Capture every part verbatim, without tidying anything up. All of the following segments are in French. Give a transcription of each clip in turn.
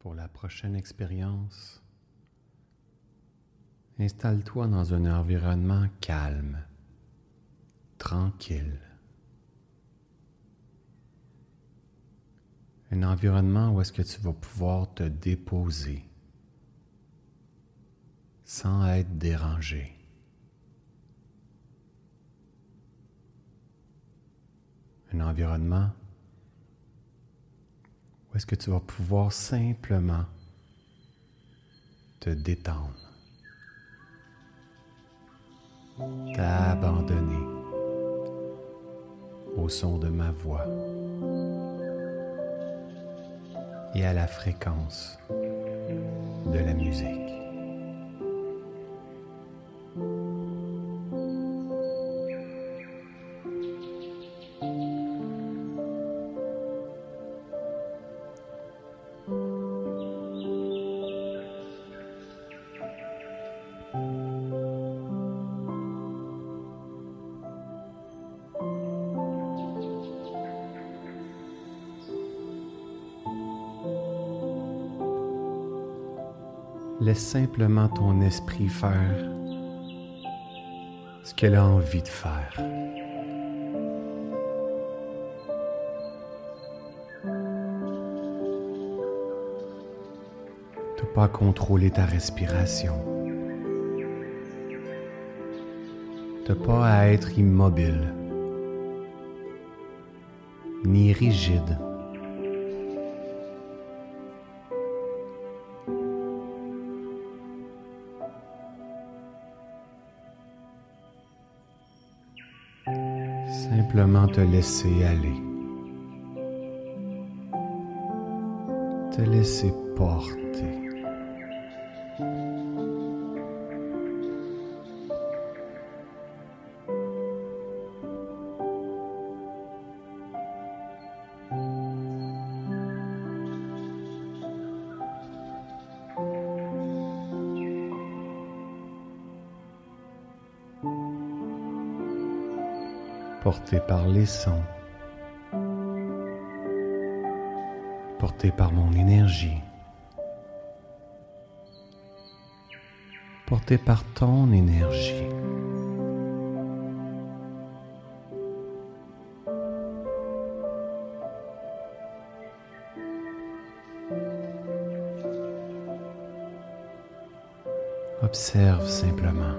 pour la prochaine expérience, installe-toi dans un environnement calme, tranquille. Un environnement où est-ce que tu vas pouvoir te déposer sans être dérangé. Un environnement où est-ce que tu vas pouvoir simplement te détendre, t'abandonner au son de ma voix et à la fréquence de la musique. Laisse simplement ton esprit faire ce qu'elle a envie de faire. Tu n'as pas à contrôler ta respiration. Tu n'as pas à être immobile, ni rigide. Simplement te laisser aller, te laisser porter. Porté par les sons, porté par mon énergie, porté par ton énergie. Observe simplement.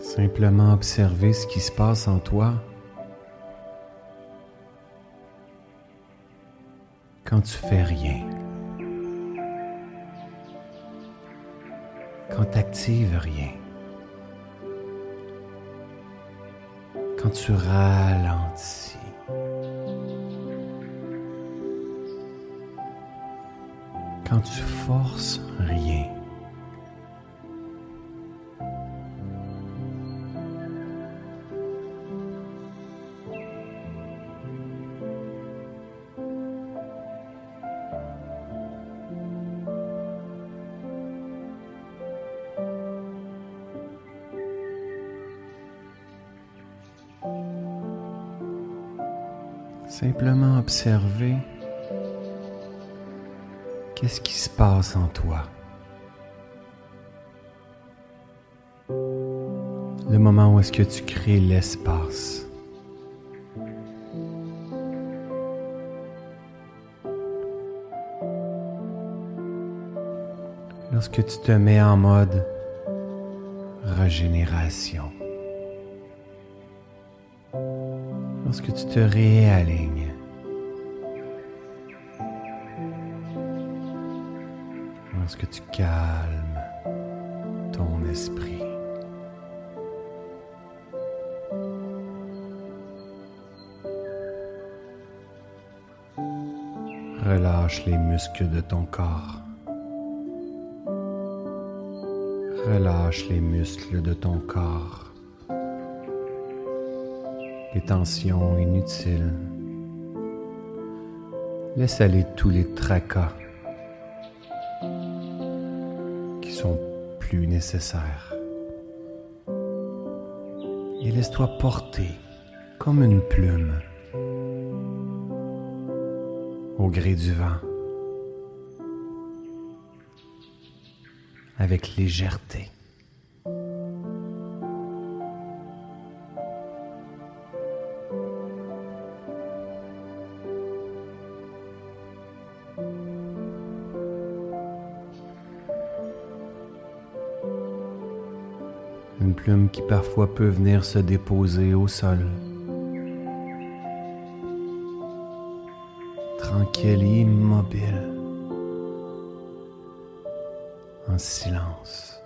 Simplement observer ce qui se passe en toi quand tu fais rien, quand tu n'actives rien, quand tu ralentis. Quand tu forces rien. Simplement observer qu'est-ce qui se passe en toi. Le moment où est-ce que tu crées l'espace. Lorsque tu te mets en mode régénération. Lorsque tu te réalignes, lorsque tu calmes ton esprit. Relâche les muscles de ton corps. Relâche les muscles de ton corps. Les tensions inutiles, Laisse aller tous les tracas qui sont plus nécessaires. Et laisse-toi porter comme une plume au gré du vent, avec légèreté. Une plume qui parfois peut venir se déposer au sol, tranquille et immobile, en silence,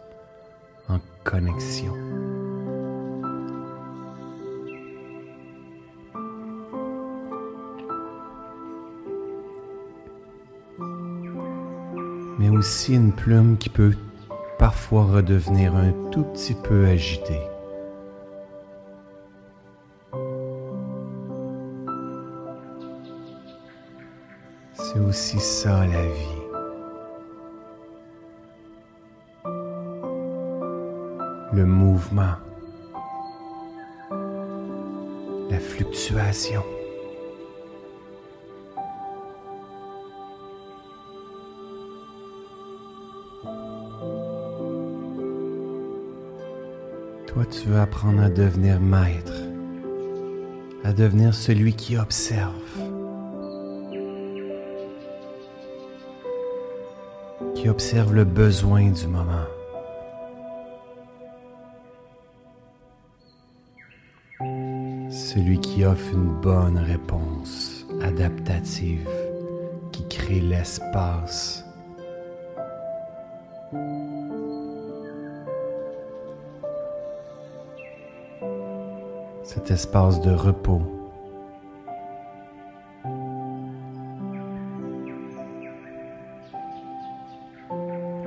en connexion. Mais aussi une plume qui peut parfois redevenir un tout petit peu agité. C'est aussi ça la vie. Le mouvement, la fluctuation. Toi, tu veux apprendre à devenir maître, à devenir celui qui observe, qui observe le besoin du moment. Celui qui offre une bonne réponse, adaptative, qui crée l'espace. Cet espace de repos,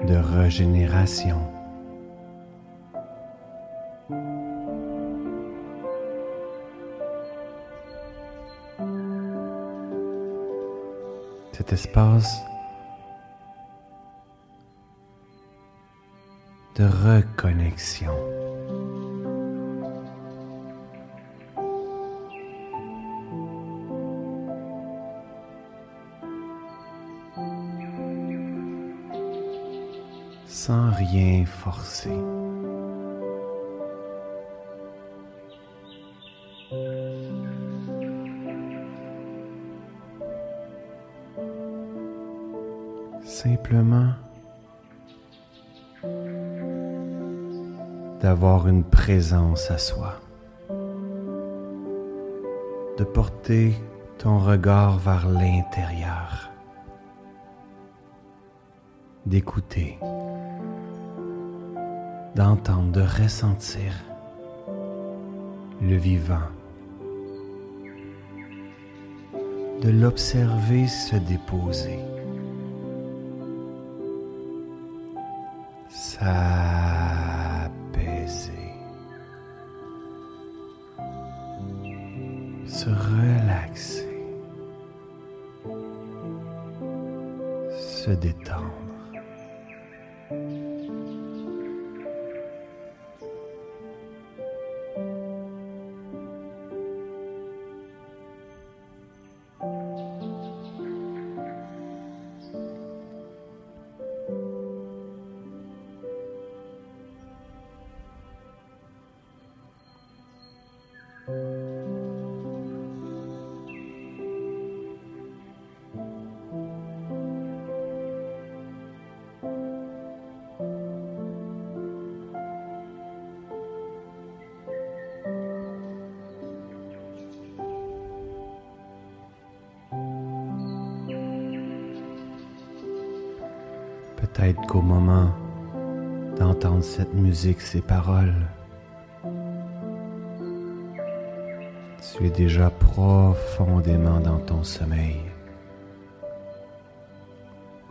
de régénération. Cet espace de reconnexion. Sans rien forcer. Simplement d'avoir une présence à soi, de porter ton regard vers l'intérieur, d'écouter, d'entendre, de ressentir le vivant, de l'observer se déposer. S'apaiser. Se relaxer. Se détendre. Peut-être qu'au moment d'entendre cette musique, ces paroles, tu es déjà profondément dans ton sommeil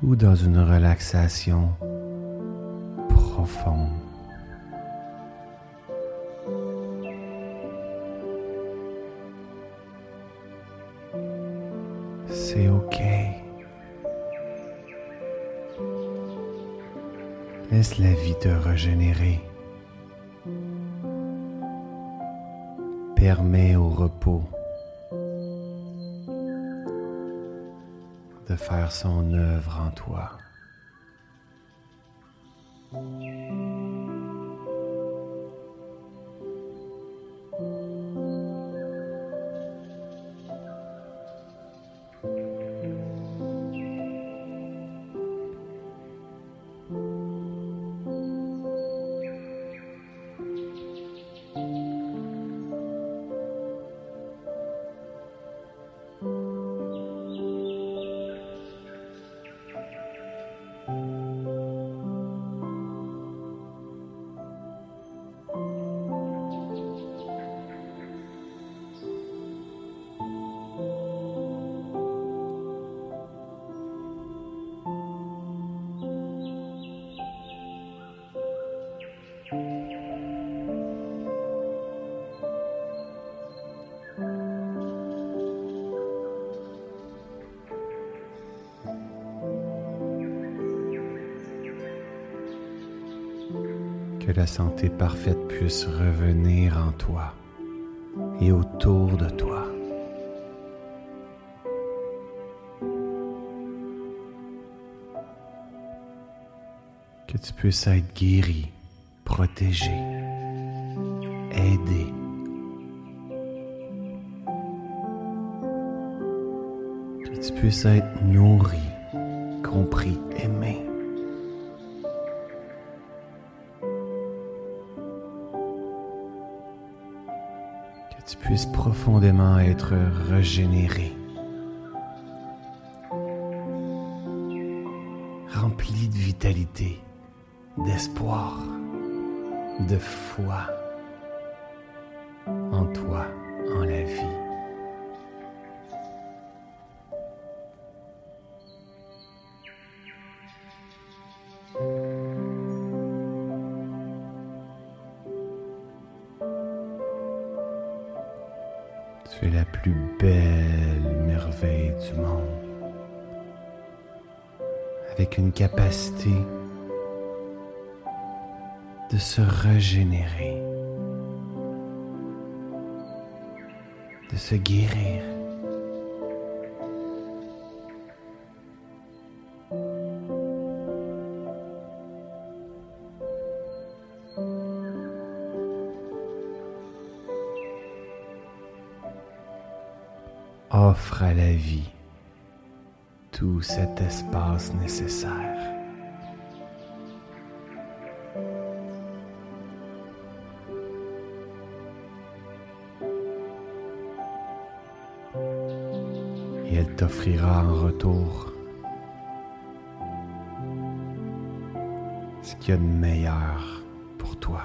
ou dans une relaxation profonde. C'est ok. Laisse la vie te régénérer. Permets au repos de faire son œuvre en toi. Que la santé parfaite puisse revenir en toi et autour de toi. Que tu puisses être guéri, protégé, aidé. Que tu puisses être nourri, compris, aimé. Tu puisses profondément être régénéré, rempli de vitalité, d'espoir, de foi en toi, en la vie. Tu es la plus belle merveille du monde, avec une capacité de se régénérer, de se guérir. Offre à la vie tout cet espace nécessaire. Et elle t'offrira en retour ce qu'il y a de meilleur pour toi.